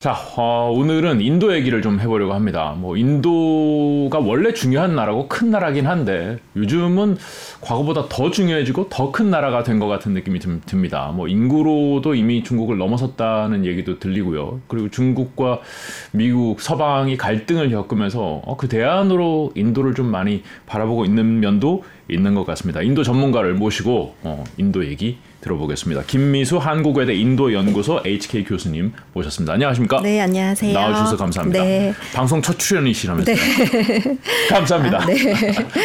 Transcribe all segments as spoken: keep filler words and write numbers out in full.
자, 어, 오늘은 인도 얘기를 좀 해보려고 합니다. 뭐 인도가 원래 중요한 나라고 큰 나라긴 한데 요즘은 과거보다 더 중요해지고 더 큰 나라가 된 것 같은 느낌이 듭니다. 뭐 인구로도 이미 중국을 넘어섰다는 얘기도 들리고요. 그리고 중국과 미국, 서방이 갈등을 겪으면서 어, 그 대안으로 인도를 좀 많이 바라보고 있는 면도 있는 것 같습니다. 인도 전문가를 모시고 어, 인도 얘기 들어보겠습니다. 김미수 한국외대 인도연구소 에이치케이 교수님 모셨습니다. 안녕하십니까? 네, 안녕하세요. 나와주셔서 감사합니다. 네. 방송 첫 출연이시라면서요? 네. 감사합니다. 아, 네.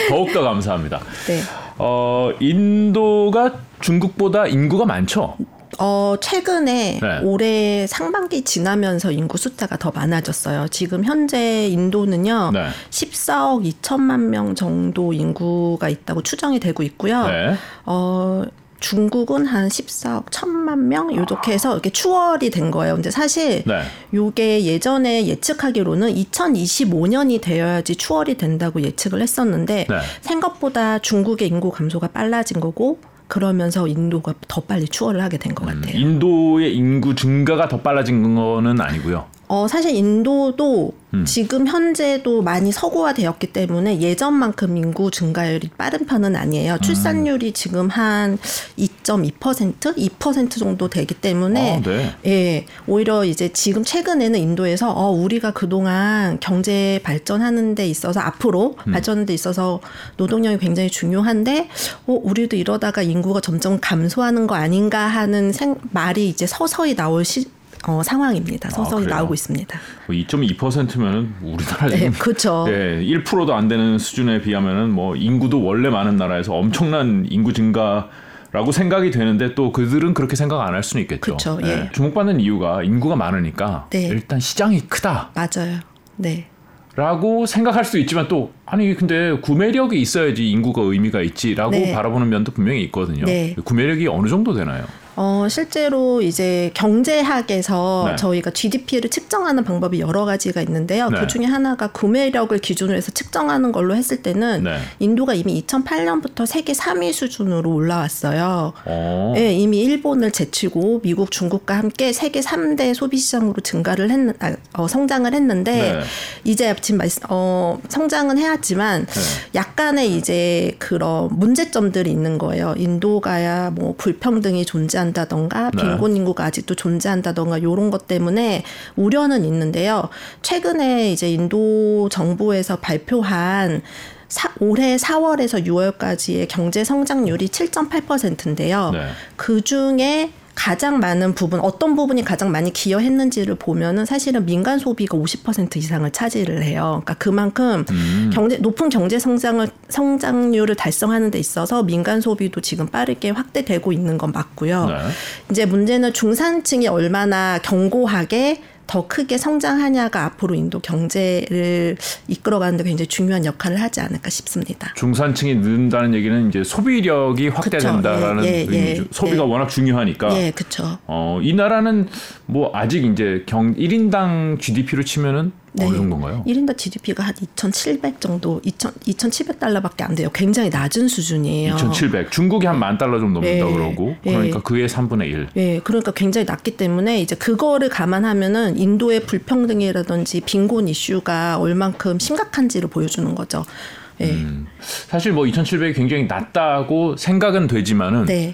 더욱더 감사합니다. 네. 어, 인도가 중국보다 인구가 많죠? 어, 최근에 네. 올해 상반기 지나면서 인구 숫자가 더 많아졌어요. 지금 현재 인도는요. 네. 십사억 이천만 명 정도 인구가 있다고 추정이 되고 있고요. 네. 어, 중국은 한 십사억 천만 명 이렇게 해서 이렇게 추월이 된 거예요. 근데 사실 네. 이게 예전에 예측하기로는 이천이십오년이 되어야지 추월이 된다고 예측을 했었는데 네. 생각보다 중국의 인구 감소가 빨라진 거고 그러면서 인도가 더 빨리 추월을 하게 된 것 음, 같아요. 인도의 인구 증가가 더 빨라진 거는 아니고요. 어, 사실 인도도 음. 지금 현재도 많이 서구화되었기 때문에 예전만큼 인구 증가율이 빠른 편은 아니에요. 출산율이 음. 지금 한 이 점 이 퍼센트, 이 퍼센트 정도 되기 때문에 아, 네. 예, 오히려 이제 지금 최근에는 인도에서 어, 우리가 그동안 경제 발전하는 데 있어서 앞으로 음. 발전하는 데 있어서 노동력이 굉장히 중요한데 어, 우리도 이러다가 인구가 점점 감소하는 거 아닌가 하는 생, 말이 이제 서서히 나올 시 어, 상황입니다. 서서히 아, 나오고 있습니다. 뭐 이 점 이 퍼센트면은 우리나라 네, 그렇죠. 네, 일 퍼센트도 안 되는 수준에 비하면은 뭐 인구도 원래 많은 나라에서 엄청난 인구 증가라고 생각이 되는데 또 그들은 그렇게 생각 안 할 수는 있겠죠. 그렇죠. 네. 예. 주목받는 이유가 인구가 많으니까 네. 일단 시장이 크다. 맞아요. 네. 라고 생각할 수 있지만 또 아니 근데 구매력이 있어야지 인구가 의미가 있지라고 네. 바라보는 면도 분명히 있거든요. 네. 구매력이 어느 정도 되나요? 어, 실제로 이제 경제학에서 네. 저희가 지디피를 측정하는 방법이 여러 가지가 있는데요. 네. 그 중에 하나가 구매력을 기준으로 해서 측정하는 걸로 했을 때는 네. 인도가 이미 이천팔년부터 세계 삼위 수준으로 올라왔어요. 네, 이미 일본을 제치고 미국, 중국과 함께 세계 삼대 소비시장으로 증가를 했는, 아, 어, 성장을 했는데 네. 이제 지금 말씀, 어, 성장은 해왔지만 네. 약간의 이제 그런 문제점들이 있는 거예요. 인도가야 뭐 불평등이 존재하는 한다던가 빈곤 인구가 아직도 존재한다던가 이런 것 때문에 우려는 있는데요. 최근에 이제 인도 정부에서 발표한 사, 올해 사월에서 유월까지의 경제 성장률이 칠 점 팔 퍼센트인데요. 네. 그 중에 가장 많은 부분, 어떤 부분이 가장 많이 기여했는지를 보면은 사실은 민간 소비가 오십 퍼센트 이상을 차지를 해요. 그러니까 그만큼 음. 경제, 높은 경제 성장을, 성장률을 달성하는 데 있어서 민간 소비도 지금 빠르게 확대되고 있는 건 맞고요. 네. 이제 문제는 중산층이 얼마나 견고하게 더 크게 성장하냐가 앞으로 인도 경제를 이끌어가는 데 굉장히 중요한 역할을 하지 않을까 싶습니다. 중산층이 는다는 얘기는 이제 소비력이 확대된다라는 예, 예, 의미죠. 예, 소비가 예. 워낙 중요하니까. 예, 그렇죠. 어, 이 나라는 뭐 아직 이제 경 일인당 지디피로 치면은 네. 어느 정도인가요? 일인당 지디피가 한 이천칠백 정도, 이천칠백 달러밖에 안 돼요. 굉장히 낮은 수준이에요. 이천칠백. 중국이 한 만 달러 정도 넘는다 네. 그러고 그러니까 네. 그의 삼분의 일. 네, 그러니까 굉장히 낮기 때문에 이제 그거를 감안하면은 인도의 불평등이라든지 빈곤 이슈가 얼만큼 심각한지를 보여주는 거죠. 네. 음, 사실 뭐 이천칠백이 굉장히 낮다고 생각은 되지만은. 네.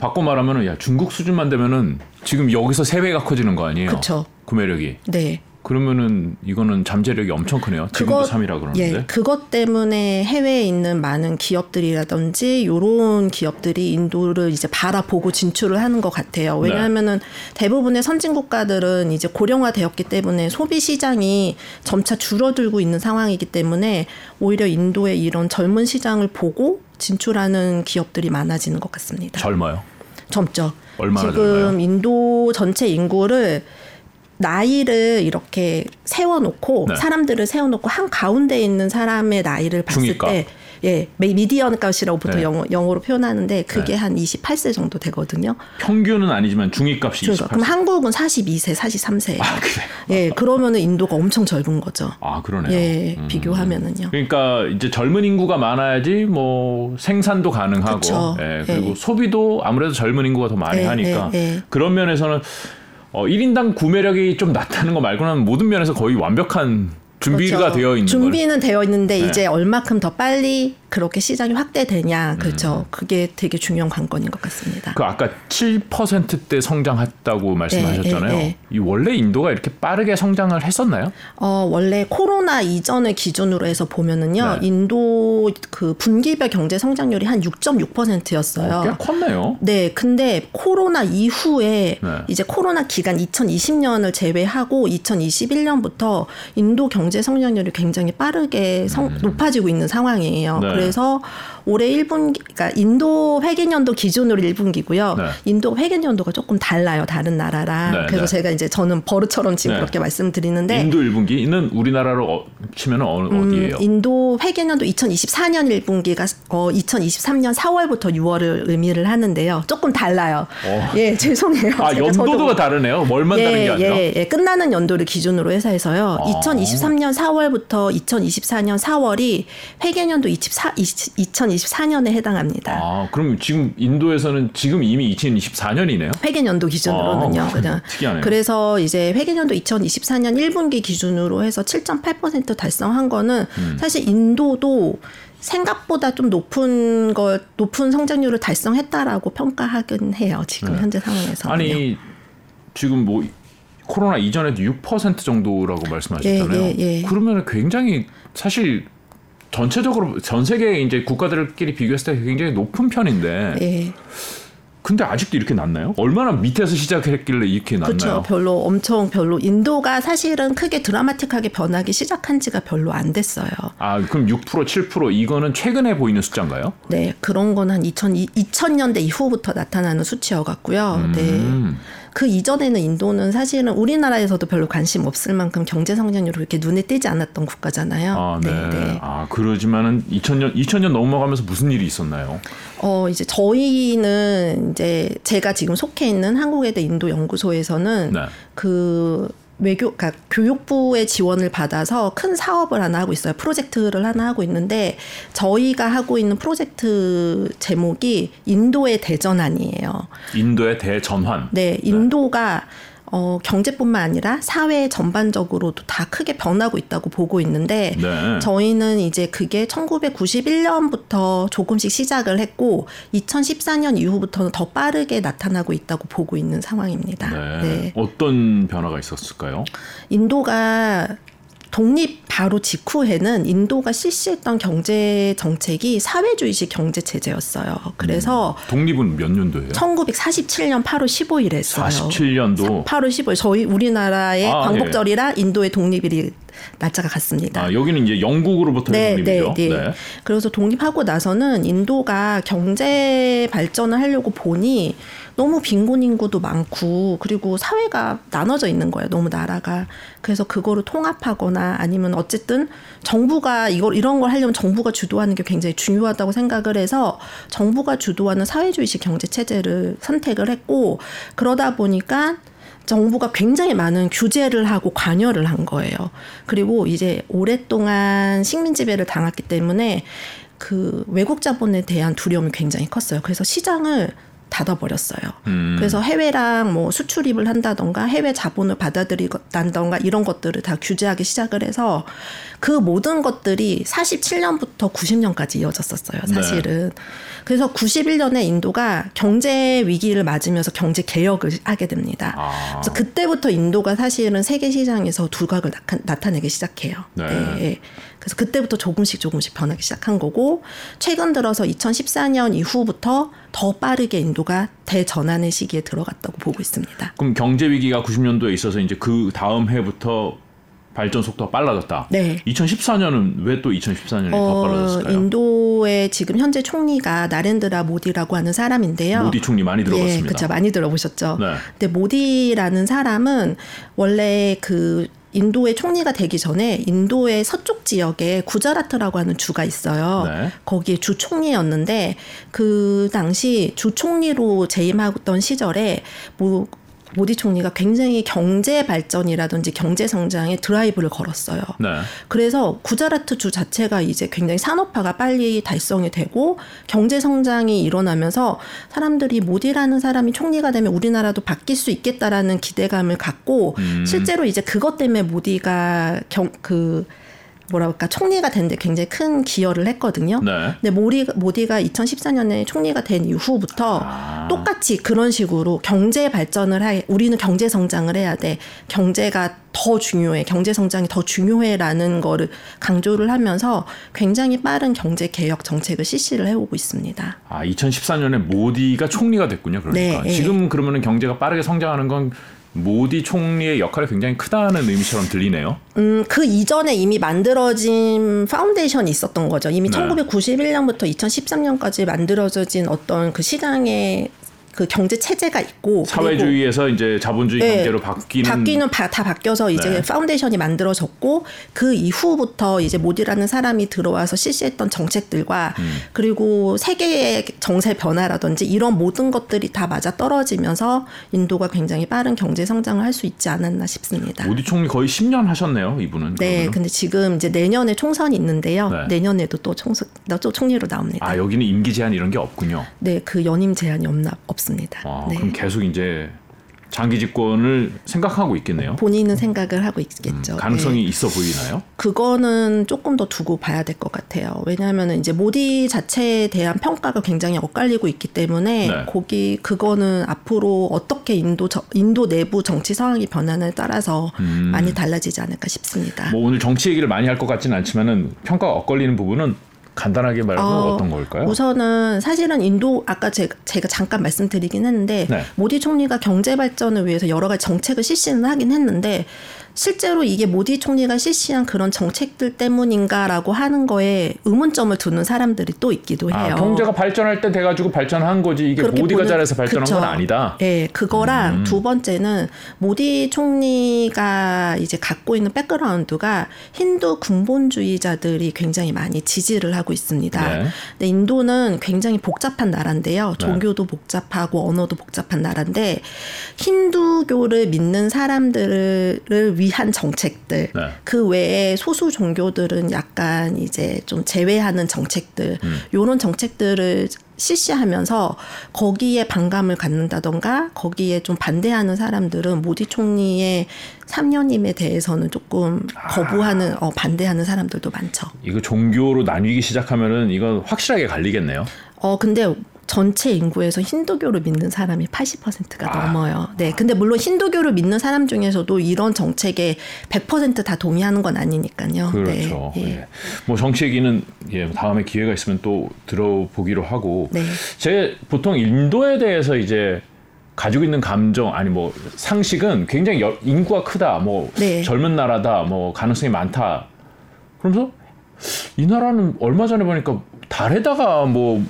바꿔 말하면은 야 중국 수준만 되면은 지금 여기서 세 배가 커지는 거 아니에요? 그렇죠. 구매력이. 네. 그러면은 이거는 잠재력이 엄청 크네요. 지금도 삼이라 그러는데. 예, 그것 때문에 해외에 있는 많은 기업들이라든지 이런 기업들이 인도를 이제 바라보고 진출을 하는 것 같아요. 왜냐하면은 네. 대부분의 선진 국가들은 이제 고령화되었기 때문에 소비 시장이 점차 줄어들고 있는 상황이기 때문에 오히려 인도의 이런 젊은 시장을 보고 진출하는 기업들이 많아지는 것 같습니다. 젊어요? 젊죠. 얼마나 지금 젊어요? 인도 전체 인구를 나이를 이렇게 세워놓고 네. 사람들을 세워놓고 한 가운데 있는 사람의 나이를 봤을 중위가. 때, 예, 미디언 값이라고 보통 네. 영어, 영어로 표현하는데 그게 네. 한 이십팔 세 정도 되거든요. 평균은 아니지만 중위값이 그러니까. 이십팔 세. 그럼 한국은 사십이 세, 사십삼 세예요. 아, 그래요? 예, 그러면은 인도가 엄청 젊은 거죠. 아, 그러네요. 예, 음. 비교하면은요. 그러니까 이제 젊은 인구가 많아야지 뭐 생산도 가능하고, 그쵸. 예, 그리고 예. 소비도 아무래도 젊은 인구가 더 많이 예, 하니까 예, 예. 그런 면에서는. 어, 일 인당 구매력이 좀 낮다는 거 말고는 모든 면에서 거의 완벽한 준비가 그렇죠. 되어 있는 준비는 걸. 되어 있는데 네. 이제 얼마큼 더 빨리 그렇게 시장이 확대되냐. 그렇죠. 음. 그게 되게 중요한 관건인 것 같습니다. 그 아까 칠 퍼센트대 성장했다고 말씀하셨잖아요. 네, 네, 네. 이 원래 인도가 이렇게 빠르게 성장을 했었나요? 어, 원래 코로나 이전을 기준으로 해서 보면은요. 네. 인도 그 분기별 경제 성장률이 한 육 점 육 퍼센트였어요. 어, 꽤 컸네요. 네. 근데 코로나 이후에 네. 이제 코로나 기간 이천이십 년을 제외하고 이천이십일 년부터 인도 경제 경제 성장률이 굉장히 빠르게 성, 음. 높아지고 있는 상황이에요. 네. 그래서 올해 일 분기, 그러니까 인도 회계연도 기준으로 일 분기고요. 네. 인도 회계연도가 조금 달라요. 다른 나라랑. 네, 그래서 네. 제가 이제 저는 버릇처럼 지금 네. 그렇게 말씀드리는데. 인도 일 분기는 우리나라로 어, 치면 어, 음, 어디예요? 인도 회계연도 이천이십사 년 일 분기가 어, 이천이십삼 년 사월부터 유월을 의미를 하는데요. 조금 달라요. 어. 예, 죄송해요. 아, 연도도가 저도, 다르네요. 월만 예, 다른 게 아니라. 예, 예, 끝나는 연도를 기준으로 해서 해서요. 아. 이천이십삼 년 사월부터 이천이십사 년 사월이 회계연도 이천이십사 년에 해당합니다. 아, 그럼 지금 인도에서는 지금 이미 이천이십사 년이네요? 회계연도 기준으로는요. 아, 그냥. 특이하네요. 그래서 이제 회계연도 이천이십사 년 일 분기 기준으로 해서 칠 점 팔 퍼센트 달성한 거는 음. 사실 인도도 생각보다 좀 높은 걸 높은 성장률을 달성했다라고 평가하긴 해요. 지금 네. 현재 상황에서. 아니 지금 뭐. 코로나 이전에도 육 퍼센트 정도라고 말씀하셨잖아요. 예, 예, 예. 그러면 굉장히 사실 전체적으로 전 세계 이제 국가들끼리 비교했을 때 굉장히 높은 편인데. 예. 근데 아직도 이렇게 낮나요? 얼마나 밑에서 시작했길래 이렇게 낮나요? 그렇죠. 별로 엄청 별로 인도가 사실은 크게 드라마틱하게 변하기 시작한 지가 별로 안 됐어요. 아 그럼 육 퍼센트 칠 퍼센트 이거는 최근에 보이는 숫자인가요? 네. 그런 건 한 이천 년대 이후부터 나타나는 수치여 같고요. 음. 네. 그 이전에는 인도는 사실은 우리나라에서도 별로 관심 없을 만큼 경제 성장률이 그렇게 눈에 띄지 않았던 국가잖아요. 아, 네. 네. 아, 그러지만은 이천 년 이천 년 넘어가면서 무슨 일이 있었나요? 어, 이제 저희는 이제 제가 지금 속해 있는 한국외대 인도 연구소에서는 네. 그 외교, 그러니까 교육부의 지원을 받아서 큰 사업을 하나 하고 있어요. 프로젝트를 하나 하고 있는데 저희가 하고 있는 프로젝트 제목이 인도의 대전환이에요. 인도의 대전환. 네, 인도가 네. 어, 경제뿐만 아니라 사회 전반적으로도 다 크게 변하고 있다고 보고 있는데 네. 저희는 이제 그게 천구백구십일 년부터 조금씩 시작을 했고 이천십사 년 이후부터는 더 빠르게 나타나고 있다고 보고 있는 상황입니다. 네. 네. 어떤 변화가 있었을까요? 인도가 독립 바로 직후에는 인도가 실시했던 경제 정책이 사회주의식 경제 체제였어요. 그래서 음, 독립은 몇 년도예요? 천구백사십칠 년 팔월 십오일에 했어요. 사십칠 년도 팔월 십오일 저희 우리나라의 아, 광복절이라 예. 인도의 독립일이 날짜가 같습니다. 아, 여기는 이제 영국으로부터 네, 독립이죠. 네, 네. 네. 그래서 독립하고 나서는 인도가 경제 발전을 하려고 보니 너무 빈곤 인구도 많고 그리고 사회가 나눠져 있는 거예요. 너무 나라가. 그래서 그거를 통합하거나 아니면 어쨌든 정부가 이걸 이런 걸 하려면 정부가 주도하는 게 굉장히 중요하다고 생각을 해서 정부가 주도하는 사회주의식 경제 체제를 선택을 했고 그러다 보니까 정부가 굉장히 많은 규제를 하고 관여를 한 거예요. 그리고 이제 오랫동안 식민 지배를 당했기 때문에 그 외국 자본에 대한 두려움이 굉장히 컸어요. 그래서 시장을 닫아버렸어요. 음. 그래서 해외랑 뭐 수출입을 한다던가 해외 자본을 받아들이던가 이런 것들을 다 규제하기 시작을 해서 그 모든 것들이 사십칠 년부터 구십 년까지 이어졌었어요. 사실은. 네. 그래서 구십일 년에 인도가 경제 위기를 맞으면서 경제 개혁을 하게 됩니다. 아. 그래서 그때부터 인도가 사실은 세계 시장에서 두각을 나타내기 시작해요. 네. 네. 그래서 그때부터 조금씩 조금씩 변하기 시작한 거고 최근 들어서 이천십사 년 이후부터 더 빠르게 인도가 대전환의 시기에 들어갔다고 보고 있습니다. 그럼 경제 위기가 구십 년도에 있어서 이제 그 다음 해부터 발전 속도가 빨라졌다. 네. 이천십사 년은 왜 또 이천십사 년이 어, 더 빨라졌을까요? 인도의 지금 현재 총리가 나렌드라 모디라고 하는 사람인데요. 모디 총리 많이 들어봤습니다. 네, 그렇죠. 많이 들어보셨죠. 네. 근데 모디라는 사람은 원래 그 인도의 총리가 되기 전에 인도의 서쪽 지역에 구자라트라고 하는 주가 있어요. 네. 거기에 주 총리였는데 그 당시 주 총리로 재임하던 시절에 뭐 모디 총리가 굉장히 경제 발전이라든지 경제 성장에 드라이브를 걸었어요. 네. 그래서 구자라트 주 자체가 이제 굉장히 산업화가 빨리 달성이 되고 경제 성장이 일어나면서 사람들이 모디라는 사람이 총리가 되면 우리나라도 바뀔 수 있겠다라는 기대감을 갖고 음. 실제로 이제 그것 때문에 모디가 경, 그 뭐라 그럴까 총리가 된 데 굉장히 큰 기여를 했거든요. 네. 근데 모리, 모디가 이천십사 년에 총리가 된 이후부터 아. 똑같이 그런 식으로 경제 발전을 해. 우리는 경제 성장을 해야 돼. 경제가 더 중요해. 경제 성장이 더 중요해라는 거를 강조를 하면서 굉장히 빠른 경제 개혁 정책을 실시를 해오고 있습니다. 아, 이천십사 년에 모디가 총리가 됐군요. 그러니까 네, 지금 네. 그러면은 경제가 빠르게 성장하는 건 모디 총리의 역할이 굉장히 크다는 의미처럼 들리네요. 음, 그 이전에 이미 만들어진 파운데이션이 있었던 거죠. 이미 네. 천구백구십일 년부터 이천십삼 년까지 만들어진 어떤 그 시장의 그 경제 체제가 있고 사회주의에서 이제 자본주의 네, 경제로 바뀌는 바뀌는 바, 다 바뀌어서 이제 네. 파운데이션이 만들어졌고 그 이후부터 이제 모디라는 사람이 들어와서 실시했던 정책들과 음. 그리고 세계의 정세 변화라든지 이런 모든 것들이 다 맞아 떨어지면서 인도가 굉장히 빠른 경제 성장을 할 수 있지 않았나 싶습니다. 모디 총리 거의 십 년 하셨네요, 이분은. 네, 그러면? 근데 지금 이제 내년에 총선이 있는데요. 네. 내년에도 또, 총수, 또 총리로 나옵니다. 아, 여기는 임기 제한 이런 게 없군요. 네, 그 연임 제한이 없나 없. 습니다. 아, 네. 그럼 계속 이제 장기 집권을 생각하고 있겠네요. 본인은 생각을 하고 있겠죠. 음, 가능성이 네. 있어 보이나요? 그거는 조금 더 두고 봐야 될 것 같아요. 왜냐하면 이제 모디 자체에 대한 평가가 굉장히 엇갈리고 있기 때문에 네. 거기 그거는 앞으로 어떻게 인도 저, 인도 내부 정치 상황이 변화에 따라서 음. 많이 달라지지 않을까 싶습니다. 뭐 오늘 정치 얘기를 많이 할 것 같지는 않지만은 평가가 엇갈리는 부분은. 간단하게 말하면 어, 어떤 걸까요? 우선은 사실은 인도 아까 제가, 제가 잠깐 말씀드리긴 했는데 네. 모디 총리가 경제 발전을 위해서 여러 가지 정책을 실시는 하긴 했는데 실제로 이게 모디 총리가 실시한 그런 정책들 때문인가라고 하는 거에 의문점을 두는 사람들이 또 있기도 해요. 아, 경제가 발전할 때 돼가지고 발전한 거지 이게 모디가 보는, 잘해서 발전한 그쵸. 건 아니다. 네, 그거랑 음. 두 번째는 모디 총리가 이제 갖고 있는 백그라운드가 힌두 군본주의자들이 굉장히 많이 지지를 하고 있습니다. 네. 근데 인도는 굉장히 복잡한 나라인데요. 종교도 네. 복잡하고 언어도 복잡한 나라인데 힌두교를 믿는 사람들을 위한 정책들 네. 그 외에 소수 종교들은 약간 이제 좀 제외하는 정책들 음. 이런 정책들을 실시하면서 거기에 반감을 갖는다던가 거기에 좀 반대하는 사람들은 모디 총리의 삼 년임에 대해서는 조금 거부하는 아. 어, 반대하는 사람들도 많죠. 이거 종교로 나뉘기 시작하면은 이건 확실하게 갈리겠네요. 어 근데 전체 인구에서 힌두교를 믿는 사람이 팔십 퍼센트가 아. 넘어요. 네, 근데 물론 힌두교를 믿는 사람 중에서도 이런 정책에 백 퍼센트 다 동의하는 건 아니니까요. 그렇죠. 네. 예. 예. 뭐 정치 얘기는 예, 다음에 기회가 있으면 또 들어보기로 하고. 네. 제 보통 인도에 대해서 이제 가지고 있는 감정 아니 뭐 상식은 굉장히 여, 인구가 크다, 뭐 네. 젊은 나라다, 뭐 가능성이 많다. 그러면서 이 나라는 얼마 전에 보니까 달에다가 뭐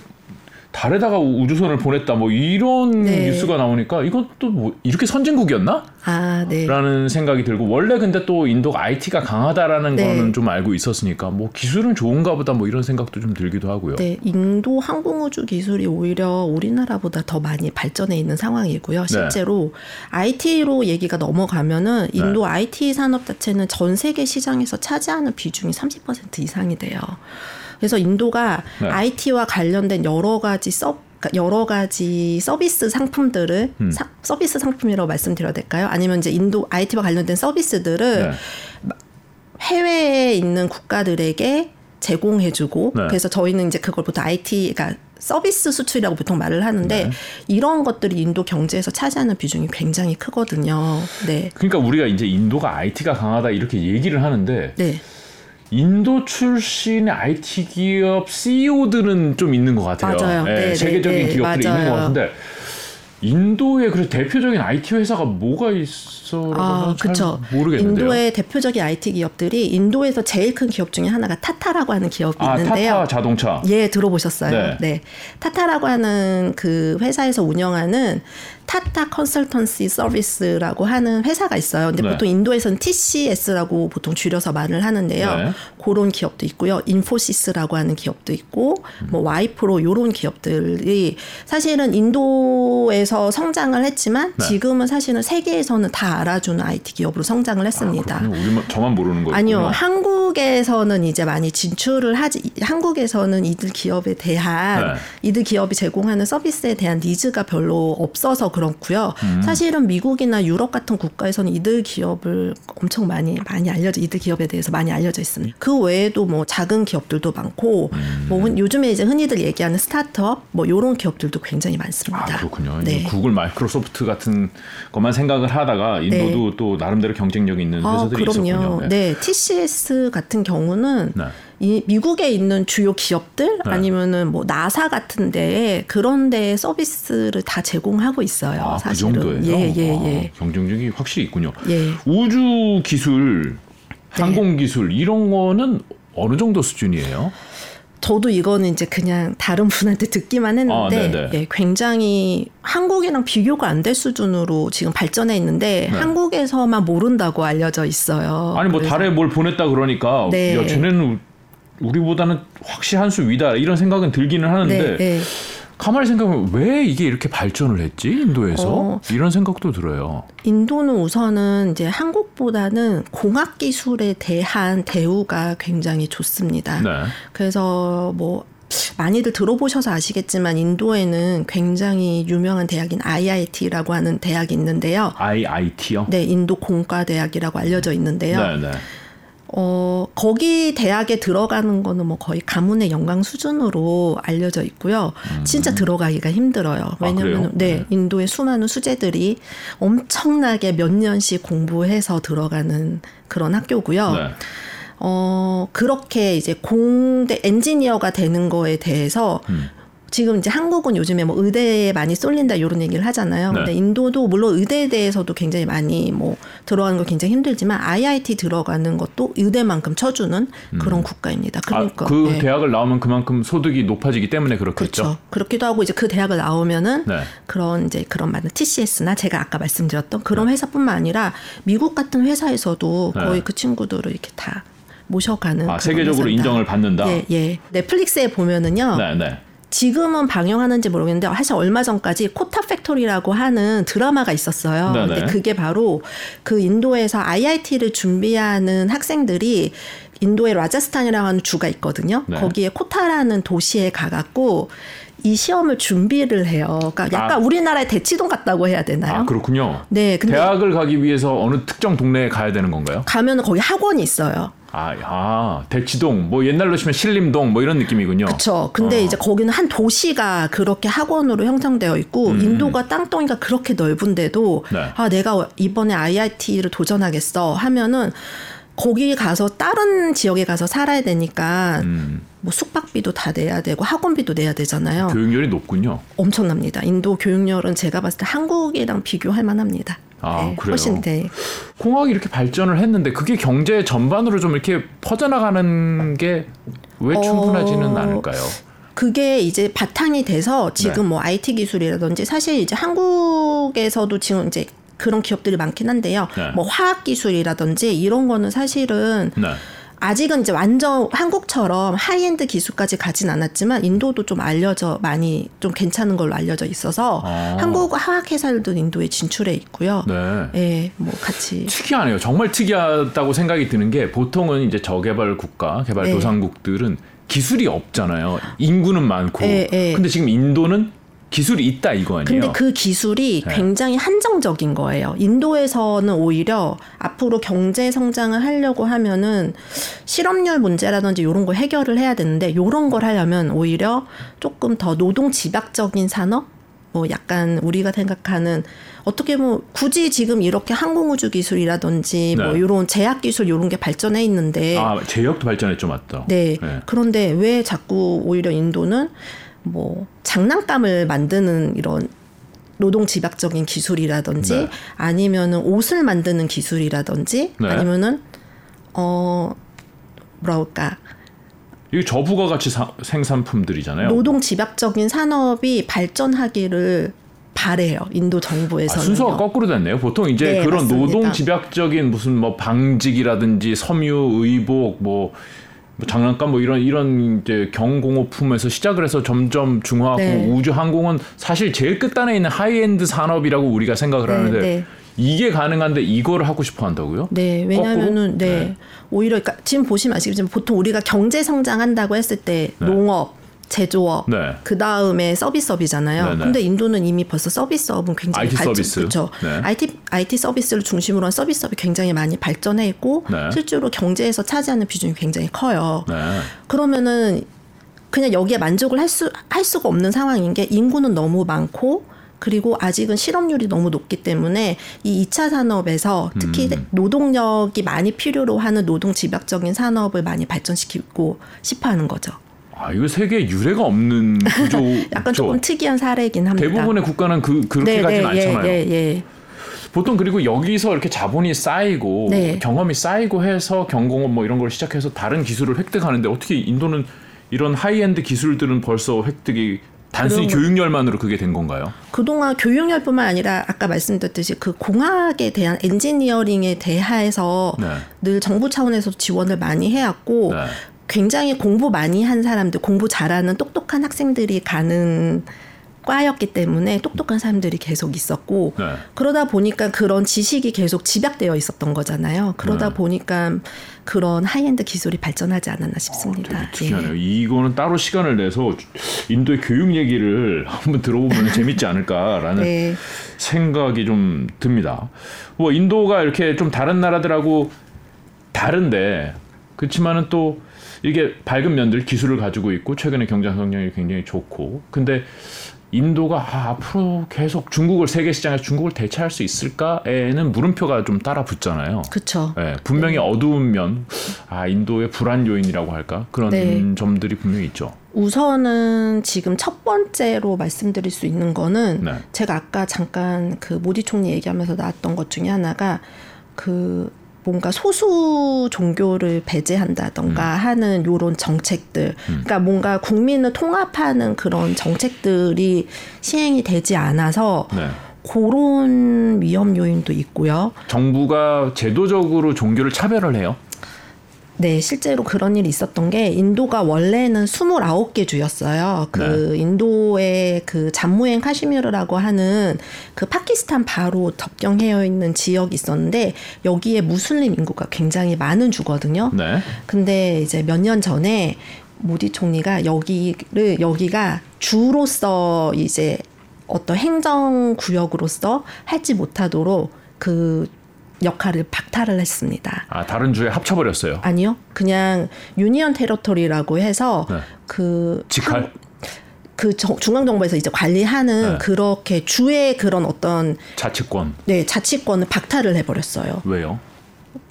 달에다가 우주선을 보냈다 뭐 이런 네. 뉴스가 나오니까 이것도 뭐 이렇게 선진국이었나? 아, 네. 라는 생각이 들고 원래 근데 또 인도가 아이티가 강하다라는 네. 거는 좀 알고 있었으니까 뭐 기술은 좋은가 보다 뭐 이런 생각도 좀 들기도 하고요. 네, 인도 항공우주 기술이 오히려 우리나라보다 더 많이 발전해 있는 상황이고요. 실제로 네. 아이티로 얘기가 넘어가면은 인도 네. 아이티 산업 자체는 전 세계 시장에서 차지하는 비중이 삼십 퍼센트 이상이 돼요. 그래서 인도가 네. 아이티와 관련된 여러 가지 서 여러 가지 서비스 상품들을 음. 사, 서비스 상품이라고 말씀드려야 될까요? 아니면 이제 인도 아이티와 관련된 서비스들을 네. 해외에 있는 국가들에게 제공해주고 네. 그래서 저희는 이제 그걸 보통 아이티가 서비스 수출이라고 보통 말을 하는데 네. 이런 것들이 인도 경제에서 차지하는 비중이 굉장히 크거든요. 네. 그러니까 우리가 이제 인도가 아이티가 강하다 이렇게 얘기를 하는데. 네. 인도 출신의 아이티 기업 씨이오들은 좀 있는 것 같아요. 맞아요. 네, 네네, 세계적인 네네, 기업들이 맞아요. 있는 것 같은데 인도의 그 대표적인 아이티 회사가 뭐가 있어라고 아, 잘 모르겠는데요. 인도의 대표적인 아이티 기업들이 인도에서 제일 큰 기업 중에 하나가 타타라고 하는 기업이 아, 있는데요. 타타 자동차. 예, 들어보셨어요. 네. 네. 타타라고 하는 그 회사에서 운영하는 타타 컨설턴시 서비스라고 하는 회사가 있어요. 근데 네. 보통 인도에서는 티씨에스라고 보통 줄여서 말을 하는데요. 네. 그런 기업도 있고요. 인포시스라고 하는 기업도 있고 음. 뭐 와이프로 이런 기업들이 사실은 인도에서 기업에서 성장을 했지만 네. 지금은 사실은 세계에서는 다 알아주는 아이티 기업으로 성장을 했습니다. 아, 우리만 저만 모르는 거예요? 아니요. 한국에서는 이제 많이 진출을 하지. 한국에서는 이들 기업에 대한 네. 이들 기업이 제공하는 서비스에 대한 니즈가 별로 없어서 그렇고요. 음. 사실은 미국이나 유럽 같은 국가에서는 이들 기업을 엄청 많이 많이 알려져 이들 기업에 대해서 많이 알려져 있습니다. 그 외에도 뭐 작은 기업들도 많고 음. 뭐 요즘에 이제 흔히들 얘기하는 스타트업 뭐 이런 기업들도 굉장히 많습니다. 아, 그렇군요. 네. 구글, 마이크로소프트 같은 것만 생각을 하다가 인도도 네. 또 나름대로 경쟁력 있는 회사들이 아, 그럼요. 있었군요. 네. 네, 티씨에스 같은 경우는 네. 이 미국에 있는 주요 기업들 네. 아니면은 뭐 나사 같은 데에 그런 데에 서비스를 다 제공하고 있어요. 아, 사실은. 그 정도예요? 예, 예, 아, 예. 경쟁력이 확실히 있군요. 예. 우주 기술, 항공 기술 이런 거는 어느 정도 수준이에요? 저도 이거는 이제 그냥 다른 분한테 듣기만 했는데 아, 예, 굉장히 한국이랑 비교가 안 될 수준으로 지금 발전해 있는데 네. 한국에서만 모른다고 알려져 있어요. 아니 뭐 그래서. 달에 뭘 보냈다 그러니까 네. 야, 쟤네는 우리보다는 확실히 한 수 위다 이런 생각은 들기는 하는데 네, 네. 가만히 생각하면 왜 이게 이렇게 발전을 했지 인도에서 어, 이런 생각도 들어요. 인도는 우선은 이제 한국보다는 공학 기술에 대한 대우가 굉장히 좋습니다. 네. 그래서 뭐 많이들 들어보셔서 아시겠지만 인도에는 굉장히 유명한 대학인 아이아이티라고 하는 대학이 있는데요. 아이아이티요? 네, 인도 공과 대학이라고 알려져 있는데요. 네, 네. 어, 거기 대학에 들어가는 거는 뭐 거의 가문의 영광 수준으로 알려져 있고요. 음. 진짜 들어가기가 힘들어요. 왜냐면, 아, 네, 네, 인도의 수많은 수재들이 엄청나게 몇 년씩 공부해서 들어가는 그런 학교고요. 네. 어, 그렇게 이제 공대, 엔지니어가 되는 거에 대해서 음. 지금 이제 한국은 요즘에 뭐 의대에 많이 쏠린다 이런 얘기를 하잖아요. 네. 근데 인도도 물론 의대에 대해서도 굉장히 많이 뭐 들어가는 거 굉장히 힘들지만 아이아이티 들어가는 것도 의대만큼 쳐주는 음. 그런 국가입니다. 그러니까 아, 그 네. 대학을 나오면 그만큼 소득이 높아지기 때문에 그렇겠죠. 그렇죠. 그렇기도 하고 이제 그 대학을 나오면은 네. 그런 이제 그런 많은 티씨에스나 제가 아까 말씀드렸던 그런 네. 회사뿐만 아니라 미국 같은 회사에서도 거의 네. 그 친구들을 이렇게 다 모셔가는. 아, 세계적으로 회사다. 인정을 받는다. 예, 예. 넷플릭스에 보면은요. 네, 네. 지금은 방영하는지 모르겠는데 사실 얼마 전까지 코타 팩토리라고 하는 드라마가 있었어요. 네네. 근데 그게 바로 그 인도에서 아이아이티를 준비하는 학생들이 인도의 라자스탄이라고 하는 주가 있거든요. 네. 거기에 코타라는 도시에 가갖고 이 시험을 준비를 해요. 그러니까 약간 아, 우리나라의 대치동 같다고 해야 되나요? 아, 그렇군요. 네, 근데 대학을 가기 위해서 어느 특정 동네에 가야 되는 건가요? 가면 거기 학원이 있어요. 아, 아, 대치동, 뭐 옛날로 치면 신림동, 뭐 이런 느낌이군요. 그렇죠. 근데 어. 이제 거기는 한 도시가 그렇게 학원으로 형성되어 있고 음. 인도가 땅덩이가 그렇게 넓은데도 네. 아, 내가 이번에 아이아이티를 도전하겠어 하면은 거기 가서 다른 지역에 가서 살아야 되니까 음. 뭐 숙박비도 다 내야 되고 학원비도 내야 되잖아요. 교육열이 높군요. 엄청납니다. 인도 교육열은 제가 봤을 때 한국이랑 비교할 만합니다. 아, 네, 그래요. 훨씬 네. 공학이 이렇게 발전을 했는데 그게 경제 전반으로 좀 이렇게 퍼져나가는 게 왜 충분하지는 어... 않을까요? 그게 이제 바탕이 돼서 지금 네. 뭐 아이티 기술이라든지 사실 이제 한국에서도 지금 이제 그런 기업들이 많긴 한데요. 네. 뭐 화학 기술이라든지 이런 거는 사실은 네. 아직은 이제 완전 한국처럼 하이엔드 기술까지 가진 않았지만 인도도 좀 알려져 많이 좀 괜찮은 걸로 알려져 있어서 아. 한국 화학 회사들도 인도에 진출해 있고요. 네, 예, 뭐 같이 특이하네요. 정말 특이하다고 생각이 드는 게 보통은 이제 저개발 국가, 개발도상국들은 네. 기술이 없잖아요. 인구는 많고, 네, 네. 근데 지금 인도는 기술이 있다 이거 아니에요? 근데 그 기술이 네. 굉장히 한정적인 거예요. 인도에서는 오히려 앞으로 경제 성장을 하려고 하면은 실업률 문제라든지 이런 거 해결을 해야 되는데 이런 걸 하려면 오히려 조금 더 노동 집약적인 산업? 뭐 약간 우리가 생각하는 어떻게 뭐 굳이 지금 이렇게 항공우주 기술이라든지 네. 뭐 이런 제약 기술 이런 게 발전해 있는데 아 제약도 발전했죠 맞다. 네. 네. 그런데 왜 자꾸 오히려 인도는 뭐 장난감을 만드는 이런 노동 집약적인 기술이라든지 네. 아니면은 옷을 만드는 기술이라든지 네. 아니면은 어 뭐라 할까 이게 저부가 가치 사, 생산품들이잖아요. 노동 집약적인 산업이 발전하기를 바래요. 인도 정부에서는. 아, 순서가 거꾸로 됐네요. 보통 이제 네, 그런 맞습니다. 노동 집약적인 무슨 뭐 방직이라든지 섬유 의복 뭐 뭐 장난감 뭐 이런 이런 이제 경공호품에서 시작을 해서 점점 중화하고 네. 우주항공은 사실 제일 끝단에 있는 하이엔드 산업이라고 우리가 생각을 네, 하는데 네. 이게 가능한데 이거를 하고 싶어 한다고요? 네, 왜냐하면은 네. 네. 오히려 그러니까 지금 보시면 아시겠지만 보통 우리가 경제 성장한다고 했을 때 네. 농업, 제조업, 네. 그 다음에 서비스업이잖아요. 네네. 근데 인도는 이미 벌써 서비스업은 굉장히 아이티 발전, 서비스. 그렇죠. 네. 아이티 아이티 서비스를 중심으로 한 서비스업이 굉장히 많이 발전해 있고 네. 실제로 경제에서 차지하는 비중이 굉장히 커요. 네. 그러면은 그냥 여기에 만족을 할 수 할 수가 없는 상황인 게 인구는 너무 많고. 그리고 아직은 실업률이 너무 높기 때문에 이 이 차 산업에서 특히 음. 노동력이 많이 필요로 하는 노동 집약적인 산업을 많이 발전시키고 싶어하는 거죠. 아, 이거 세계에 유례가 없는 구조. 약간 그렇죠? 조금 특이한 사례이긴 합니다. 대부분의 국가는 그, 그렇게 네, 가진 네, 않잖아요. 예, 예, 예. 보통 그리고 여기서 이렇게 자본이 쌓이고 네. 경험이 쌓이고 해서 경공업 뭐 이런 걸 시작해서 다른 기술을 획득하는데 어떻게 인도는 이런 하이엔드 기술들은 벌써 획득이 단순히 교육열만으로 그게 된 건가요? 그동안 교육열뿐만 아니라 아까 말씀드렸듯이 그 공학에 대한 엔지니어링에 대하여서 네. 늘 정부 차원에서도 지원을 많이 해왔고 네. 굉장히 공부 많이 한 사람들, 공부 잘하는 똑똑한 학생들이 가는 과였기 때문에 똑똑한 사람들이 계속 있었고 네. 그러다 보니까 그런 지식이 계속 집약되어 있었던 거잖아요. 그러다 네. 보니까 그런 하이엔드 기술이 발전하지 않았나 싶습니다. 어, 되게 특이하네요. 예. 이거는 따로 시간을 내서 인도의 교육 얘기를 한번 들어보면 재밌지 않을까라는 네. 생각이 좀 듭니다. 뭐 인도가 이렇게 좀 다른 나라들하고 다른데 그렇지만은 또 이게 밝은 면들 기술을 가지고 있고 최근에 경제 성장이 굉장히 좋고 근데 인도가 아, 앞으로 계속 중국을 세계 시장에서 중국을 대체할 수 있을까에는 물음표가 좀 따라 붙잖아요. 그렇죠. 네, 분명히 네. 어두운 면, 아 인도의 불안 요인이라고 할까 그런 네. 점들이 분명히 있죠. 우선은 지금 첫 번째로 말씀드릴 수 있는 거는 네. 제가 아까 잠깐 그 모디 총리 얘기하면서 나왔던 것 중에 하나가 그. 뭔가 소수 종교를 배제한다던가 음. 하는 요런 정책들 음. 그러니까 뭔가 국민을 통합하는 그런 정책들이 시행이 되지 않아서 네. 그런 위험 요인도 있고요. 정부가 제도적으로 종교를 차별을 해요? 네. 실제로 그런 일이 있었던 게 인도가 원래는 스물아홉 개 주였어요. 그 네. 인도의 그 잠무엔 카시미르라고 하는 그 파키스탄 바로 접경해 있는 지역이 있었는데 여기에 무슬림 인구가 굉장히 많은 주거든요. 네. 근데 이제 몇 년 전에 모디 총리가 여기를 여기가 주로서 이제 어떤 행정 구역으로서 하지 못하도록 그 역할을 박탈을 했습니다. 아, 다른 주에 합쳐버렸어요? 아니요. 그냥 유니언 테러토리라고 해서 네. 그 직할? 한, 그 저, 중앙정부에서 이제 관리하는 네. 그렇게 주의 그런 어떤 자치권? 네. 자치권을 박탈을 해버렸어요. 왜요?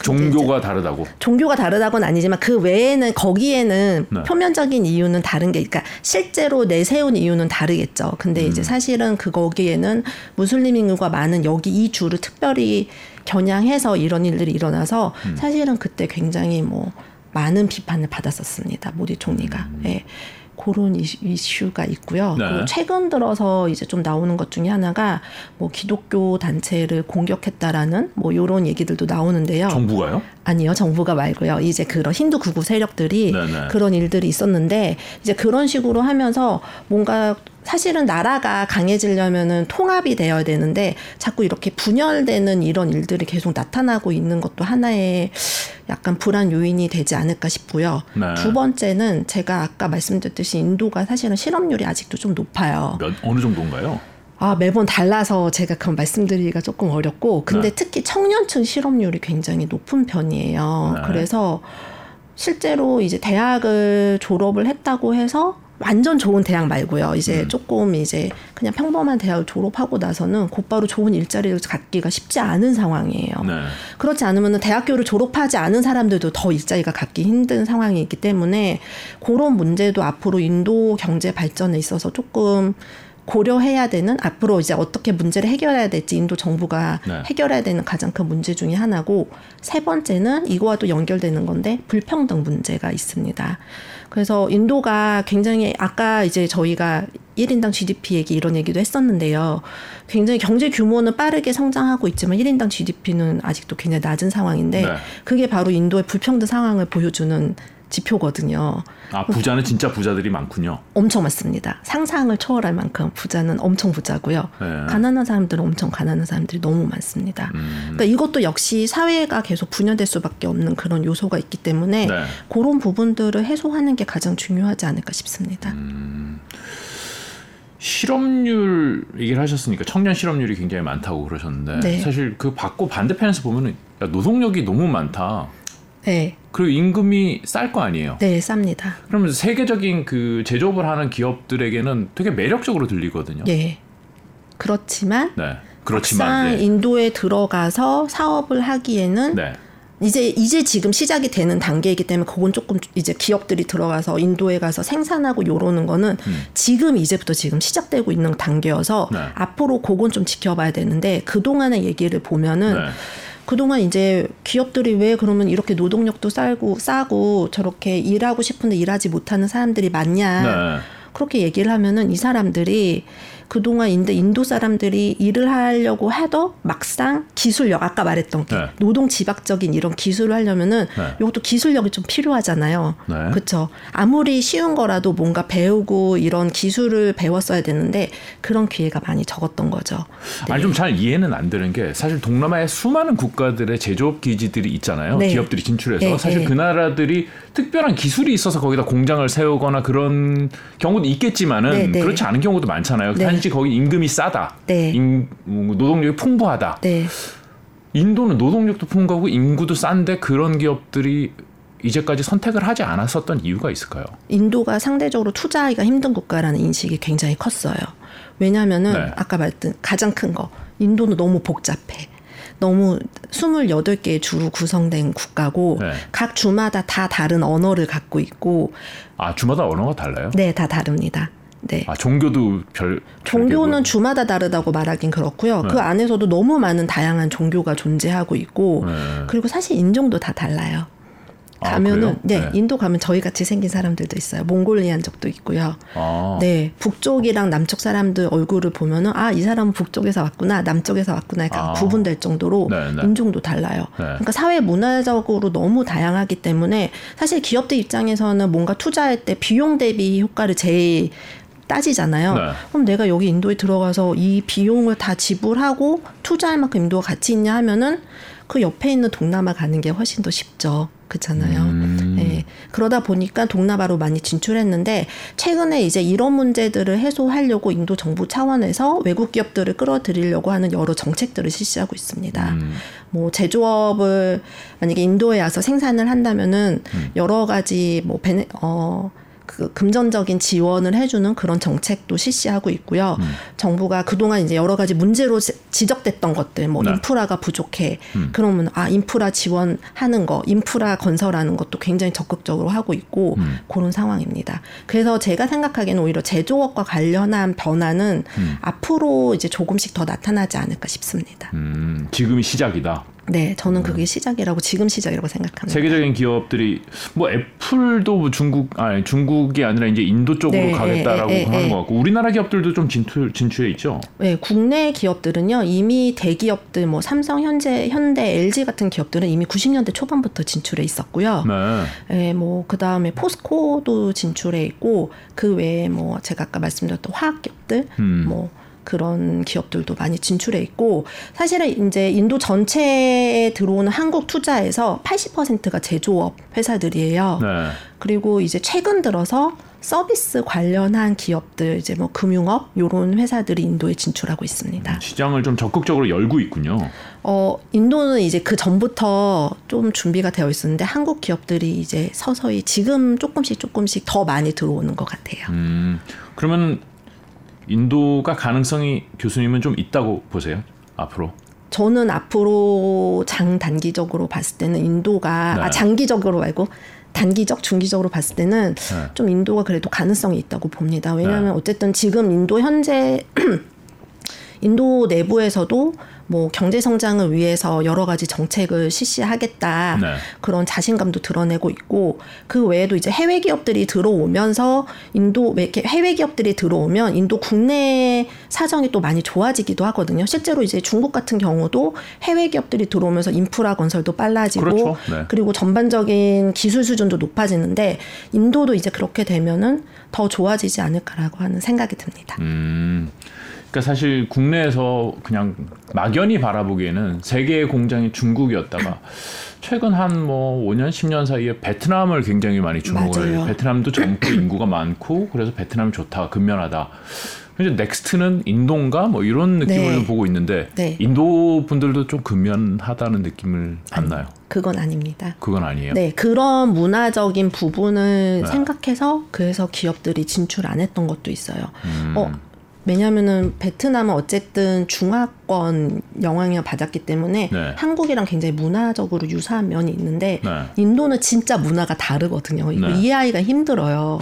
종교가 이제, 다르다고? 종교가 다르다고는 아니지만 그 외에는 거기에는 네. 표면적인 이유는 다른 게 그러니까 실제로 내세운 이유는 다르겠죠. 근데 음. 이제 사실은 그 거기에는 무슬림 인구가 많은 여기 이 주를 특별히 겨냥해서 이런 일들이 일어나서 음. 사실은 그때 굉장히 뭐 많은 비판을 받았었습니다. 모디 총리가. 음. 예. 그런 이슈가 있고요. 네. 최근 들어서 이제 좀 나오는 것 중에 하나가 뭐 기독교 단체를 공격했다라는 뭐 이런 얘기들도 나오는데요. 정부가요? 아니요, 정부가 말고요. 이제 그런 힌두 극우 세력들이 네네. 그런 일들이 있었는데 이제 그런 식으로 하면서 뭔가 사실은 나라가 강해지려면은 통합이 되어야 되는데 자꾸 이렇게 분열되는 이런 일들이 계속 나타나고 있는 것도 하나의 약간 불안 요인이 되지 않을까 싶고요. 네. 두 번째는 제가 아까 말씀드렸듯이 인도가 사실은 실업률이 아직도 좀 높아요. 몇, 어느 정도인가요? 아, 매번 달라서 제가 그건 말씀드리기가 조금 어렵고 근데 네. 특히 청년층 실업률이 굉장히 높은 편이에요. 네. 그래서 실제로 이제 대학을 졸업을 했다고 해서 완전 좋은 대학 말고요. 이제 음. 조금 이제 그냥 평범한 대학을 졸업하고 나서는 곧바로 좋은 일자리를 갖기가 쉽지 않은 상황이에요. 네. 그렇지 않으면 대학교를 졸업하지 않은 사람들도 더 일자리가 갖기 힘든 상황이 있기 때문에 그런 문제도 앞으로 인도 경제 발전에 있어서 조금 고려해야 되는 앞으로 이제 어떻게 문제를 해결해야 될지 인도 정부가 네. 해결해야 되는 가장 큰 문제 중에 하나고 세 번째는 이거와 또 연결되는 건데 불평등 문제가 있습니다. 그래서 인도가 굉장히 아까 이제 저희가 일 인당 지디피 얘기 이런 얘기도 했었는데요. 굉장히 경제 규모는 빠르게 성장하고 있지만 일 인당 지디피는 아직도 굉장히 낮은 상황인데 네. 그게 바로 인도의 불평등 상황을 보여주는 지표거든요. 아, 부자는 진짜 부자들이 많군요. 엄청 많습니다. 상상을 초월할 만큼 부자는 엄청 부자고요. 네. 가난한 사람들은 엄청 가난한 사람들이 너무 많습니다. 음. 그러니까 이것도 역시 사회가 계속 분열될 수밖에 없는 그런 요소가 있기 때문에 네. 그런 부분들을 해소하는 게 가장 중요하지 않을까 싶습니다. 음. 실업률 얘기를 하셨으니까 청년 실업률이 굉장히 많다고 그러셨는데 네. 사실 그 받고 반대편에서 보면은 야, 노동력이 너무 많다. 네. 그리고 임금이 쌀 거 아니에요? 네, 쌉니다. 그러면 세계적인 그 제조업을 하는 기업들에게는 되게 매력적으로 들리거든요. 네. 그렇지만, 네. 그렇지만 막상 네. 인도에 들어가서 사업을 하기에는 네. 이제 이제 지금 시작이 되는 단계이기 때문에 그건 조금 이제 기업들이 들어가서 인도에 가서 생산하고 요러는 거는 음. 지금 이제부터 지금 시작되고 있는 단계여서 네. 앞으로 그건 좀 지켜봐야 되는데 그동안의 얘기를 보면은 네. 그동안 이제 기업들이 왜 그러면 이렇게 노동력도 싸고 싸고 저렇게 일하고 싶은데 일하지 못하는 사람들이 많냐 네. 그렇게 얘기를 하면은 이 사람들이 그동안 인데 인도 사람들이 일을 하려고 해도 막상 기술력 아까 말했던 게 네. 노동 지박적인 이런 기술을 하려면은 네. 이것도 기술력이 좀 필요하잖아요. 네. 그렇죠. 아무리 쉬운 거라도 뭔가 배우고 이런 기술을 배웠어야 되는데 그런 기회가 많이 적었던 거죠. 네. 아니 좀 잘 이해는 안 되는 게 사실 동남아의 수많은 국가들의 제조업 기지들이 있잖아요. 네. 기업들이 진출해서 네. 사실 네. 그 나라들이 특별한 기술이 있어서 거기다 공장을 세우거나 그런 경우도 있겠지만은 네. 네. 그렇지 않은 경우도 많잖아요. 네. 단지 거기 임금이 싸다, 네. 임, 노동력이 풍부하다. 네. 인도는 노동력도 풍부하고 인구도 싼데 그런 기업들이 이제까지 선택을 하지 않았었던 이유가 있을까요? 인도가 상대적으로 투자하기가 힘든 국가라는 인식이 굉장히 컸어요. 왜냐하면은 네. 아까 말했던 가장 큰 거, 인도는 너무 복잡해. 너무 스물여덟 개의 주로 구성된 국가고 네. 각 주마다 다 다른 언어를 갖고 있고. 아, 주마다 언어가 달라요? 네, 다 다릅니다. 네. 아, 종교도 별 종교는 별개고. 주마다 다르다고 말하긴 그렇고요. 네. 그 안에서도 너무 많은 다양한 종교가 존재하고 있고 네. 그리고 사실 인종도 다 달라요. 가면은 아, 네, 네 인도 가면 저희 같이 생긴 사람들도 있어요. 몽골리안족도 있고요. 아. 네 북쪽이랑 남쪽 사람들 얼굴을 보면은 아, 이 사람은 북쪽에서 왔구나 남쪽에서 왔구나 약간 아. 구분될 정도로 네, 네. 인종도 달라요. 네. 그러니까 사회 문화적으로 너무 다양하기 때문에 사실 기업들 입장에서는 뭔가 투자할 때 비용 대비 효과를 제일 따지잖아요. 네. 그럼 내가 여기 인도에 들어가서 이 비용을 다 지불하고 투자할 만큼 인도가 가치 있냐 하면은 그 옆에 있는 동남아 가는 게 훨씬 더 쉽죠. 그렇잖아요. 음. 네. 그러다 보니까 동남아로 많이 진출했는데 최근에 이제 이런 문제들을 해소하려고 인도 정부 차원에서 외국 기업들을 끌어들이려고 하는 여러 정책들을 실시하고 있습니다. 음. 뭐 제조업을 만약에 인도에 와서 생산을 한다면은 음. 여러 가지 뭐 베네, 어. 그 금전적인 지원을 해주는 그런 정책도 실시하고 있고요. 음. 정부가 그동안 이제 여러 가지 문제로 지적됐던 것들, 뭐 네. 인프라가 부족해. 음. 그러면 아, 인프라 지원하는 거, 인프라 건설하는 것도 굉장히 적극적으로 하고 있고 음. 그런 상황입니다. 그래서 제가 생각하기에는 오히려 제조업과 관련한 변화는 음. 앞으로 이제 조금씩 더 나타나지 않을까 싶습니다. 음, 지금이 시작이다. 네, 저는 그게 시작이라고 지금 시작이라고 생각합니다. 세계적인 기업들이 뭐 애플도 중국 아니 중국이 아니라 이제 인도 쪽으로 네, 가겠다라고 네, 네, 하는 네. 것 같고 우리나라 기업들도 좀 진출 진출해 있죠. 네, 국내 기업들은요 이미 대기업들 뭐 삼성, 현재 현대, 엘지 같은 기업들은 이미 구십 년대 초반부터 진출해 있었고요. 네. 네, 뭐 그다음에 포스코도 진출해 있고 그 외에 뭐 제가 아까 말씀드렸던 화학 기업들 음. 뭐. 그런 기업들도 많이 진출해 있고 사실은 이제 인도 전체에 들어오는 한국 투자에서 팔십 퍼센트가 제조업 회사들이에요. 네. 그리고 이제 최근 들어서 서비스 관련한 기업들 이제 뭐 금융업 이런 회사들이 인도에 진출하고 있습니다. 시장을 좀 적극적으로 열고 있군요. 어, 인도는 이제 그 전부터 좀 준비가 되어 있었는데 한국 기업들이 이제 서서히 지금 조금씩 조금씩 더 많이 들어오는 것 같아요. 음, 그러면 인도가 가능성이 교수님은 좀 있다고 보세요? 앞으로? 저는 앞으로 장단기적으로 봤을 때는 인도가 네. 아, 장기적으로 말고 단기적, 중기적으로 봤을 때는 네. 좀 인도가 그래도 가능성이 있다고 봅니다. 왜냐하면 네. 어쨌든 지금 인도 현재 인도 내부에서도 뭐 경제 성장을 위해서 여러 가지 정책을 실시하겠다. 네. 그런 자신감도 드러내고 있고, 그 외에도 이제 해외 기업들이 들어오면서 인도 이렇게 해외 기업들이 들어오면 인도 국내 사정이 또 많이 좋아지기도 하거든요. 실제로 이제 중국 같은 경우도 해외 기업들이 들어오면서 인프라 건설도 빨라지고, 그렇죠. 네. 그리고 전반적인 기술 수준도 높아지는데 인도도 이제 그렇게 되면은 더 좋아지지 않을까라고 하는 생각이 듭니다. 음. 그러니까 사실 국내에서 그냥 막연히 바라보기에는 세계의 공장이 중국이었다가 최근 한 뭐 오 년, 십 년 사이에 베트남을 굉장히 많이 주목을 해요. 베트남도 젊고 인구가 많고 그래서 베트남이 좋다, 근면하다. 이제 넥스트는 인도인가 뭐 이런 느낌을 네. 보고 있는데 네. 인도 분들도 좀 근면하다는 느낌을 받나요? 그건 아닙니다. 그건 아니에요. 네, 그런 문화적인 부분을 네. 생각해서 그래서 기업들이 진출 안 했던 것도 있어요. 음. 어, 왜냐하면은 베트남은 어쨌든 중화권 영향을 받았기 때문에 네. 한국이랑 굉장히 문화적으로 유사한 면이 있는데 네. 인도는 진짜 문화가 다르거든요. 네. 이해하기가 힘들어요.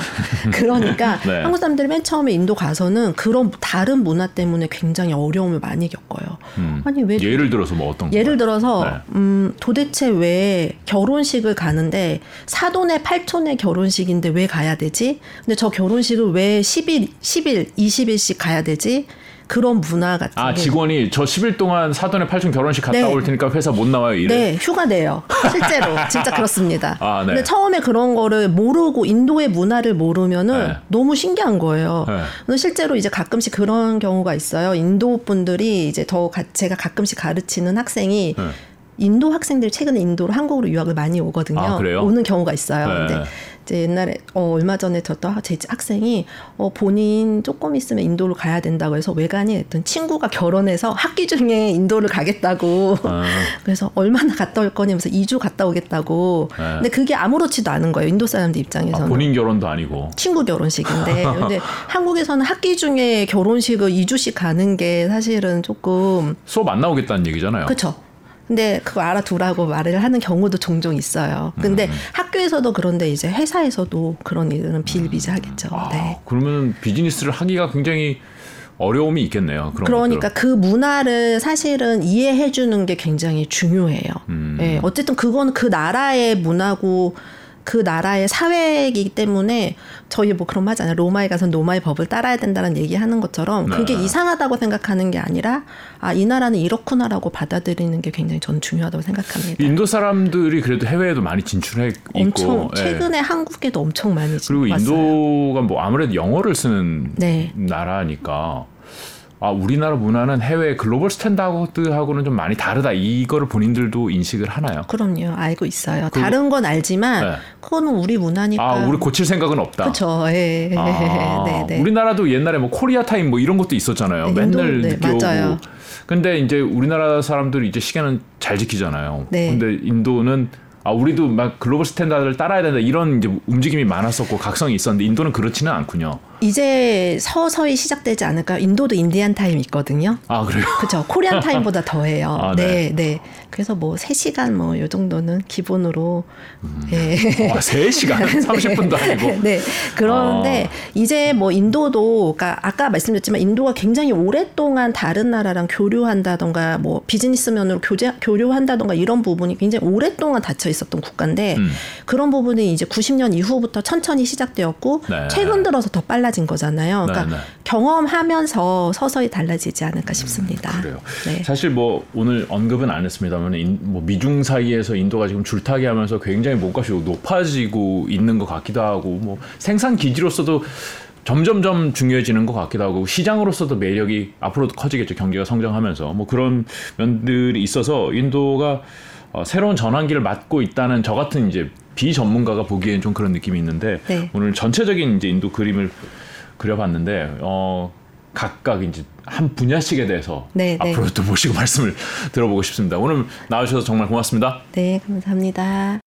그러니까 네. 한국 사람들이 맨 처음에 인도 가서는 그런 다른 문화 때문에 굉장히 어려움을 많이 겪어요. 음. 아니 왜 예를 들어서 뭐 어떤 예를 건가요? 들어서 네. 음, 도대체 왜 결혼식을 가는데 사돈의 팔촌의 결혼식인데 왜 가야 되지? 근데 저 결혼식을 왜 십 일, 십 일, 이십 일씩 가야 되지? 그런 문화 같은 아, 게. 직원이 저 십 일 동안 사돈의 팔촌 결혼식 갔다 네. 올 테니까 회사 못 나와요. 이래. 네. 휴가 내요. 실제로. 진짜 그렇습니다. 아, 네. 근데 처음에 그런 거를 모르고 인도의 문화를 모르면은 네. 너무 신기한 거예요. 네. 근데 실제로 이제 가끔씩 그런 경우가 있어요. 인도 분들이 이제 더 가, 제가 가끔씩 가르치는 학생이 네. 인도 학생들이 최근에 인도로 한국으로 유학을 많이 오거든요. 아, 그래요? 오는 경우가 있어요. 네. 근데 이제 옛날에 어, 얼마 전에 들었던 제 학생이 어, 본인 조금 있으면 인도로 가야 된다고 해서 왜 가니 했던 친구가 결혼해서 학기 중에 인도를 가겠다고 아. 그래서 얼마나 갔다 올 거냐면서 이 주 갔다 오겠다고 네. 근데 그게 아무렇지도 않은 거예요. 인도 사람들 입장에서는. 아, 본인 결혼도 아니고 친구 결혼식인데 근데 한국에서는 학기 중에 결혼식을 이 주씩 가는 게 사실은 조금 수업 안 나오겠다는 얘기잖아요. 그렇죠. 근데 그거 알아두라고 말을 하는 경우도 종종 있어요. 근데 음. 학교에서도 그런데 이제 회사에서도 그런 일은 비일비재하겠죠. 음. 아, 네. 그러면 비즈니스를 하기가 굉장히 어려움이 있겠네요. 그런 그러니까 것들은. 그 문화를 사실은 이해해 주는 게 굉장히 중요해요. 음. 네, 어쨌든 그건 그 나라의 문화고 그 나라의 사회이기 때문에 저희 뭐 그런 말 하잖아요. 로마에 가서 로마의 법을 따라야 된다는 얘기하는 것처럼 그게 네. 이상하다고 생각하는 게 아니라 아, 이 나라는 이렇구나라고 받아들이는 게 굉장히 저는 중요하다고 생각합니다. 인도 사람들이 그래도 해외에도 많이 진출해 있고 최근에 예. 한국에도 엄청 많이 진출했어요. 그리고 인도가 뭐 아무래도 영어를 쓰는 네. 나라니까 아, 우리나라 문화는 해외 글로벌 스탠다드하고는 좀 많이 다르다. 이거를 본인들도 인식을 하나요? 그럼요. 알고 있어요. 그, 다른 건 알지만 네. 그거는 우리 문화니까. 아, 우리 고칠 생각은 없다. 그렇죠. 예. 아, 네, 네. 우리나라도 옛날에 뭐 코리아 타임 뭐 이런 것도 있었잖아요. 네, 맨날 네, 늦게 맞아요. 오고. 근데 이제 우리나라 사람들이 이제 시간은 잘 지키잖아요. 네. 근데 인도는 아, 우리도 막 글로벌 스탠다드를 따라야 된다 이런 이제 움직임이 많았었고 각성이 있었는데 인도는 그렇지는 않군요. 이제 서서히 시작되지 않을까요? 인도도 인디안 타임 있거든요. 아, 그래요? 그렇죠. 코리안 타임보다 더해요. 아, 네. 네, 네. 그래서 뭐 세 시간 뭐 요 정도는 기본으로. 음. 네. 와, 세 시간? 삼십 분도 아니고. 네. 그런데 아. 이제 뭐 인도도 그러니까 아까 말씀드렸지만 인도가 굉장히 오랫동안 다른 나라랑 교류한다던가 뭐 비즈니스 면으로 교제, 교류한다던가 이런 부분이 굉장히 오랫동안 닫혀 있었던 국가인데 음. 그런 부분이 이제 구십 년 이후부터 천천히 시작되었고 네. 최근 들어서 더 빨라 진 거잖아요. 그러니까 네네. 경험하면서 서서히 달라지지 않을까 싶습니다. 음, 그래요. 네. 사실 뭐 오늘 언급은 안 했습니다만 인, 뭐 미중 사이에서 인도가 지금 줄타기하면서 굉장히 몸값이 높아지고 있는 것 같기도 하고 뭐 생산 기지로서도 점점점 중요해지는 것 같기도 하고 시장으로서도 매력이 앞으로도 커지겠죠. 경제가 성장하면서 뭐 그런 면들이 있어서 인도가 어, 새로운 전환기를 맞고 있다는 저 같은 이제 비전문가가 보기엔 좀 그런 느낌이 있는데 네. 오늘 전체적인 이제 인도 그림을 그려봤는데 어, 각각 이제 한 분야씩에 대해서 네, 앞으로 네. 또 모시고 말씀을 들어보고 싶습니다. 오늘 나와주셔서 정말 고맙습니다. 네, 감사합니다.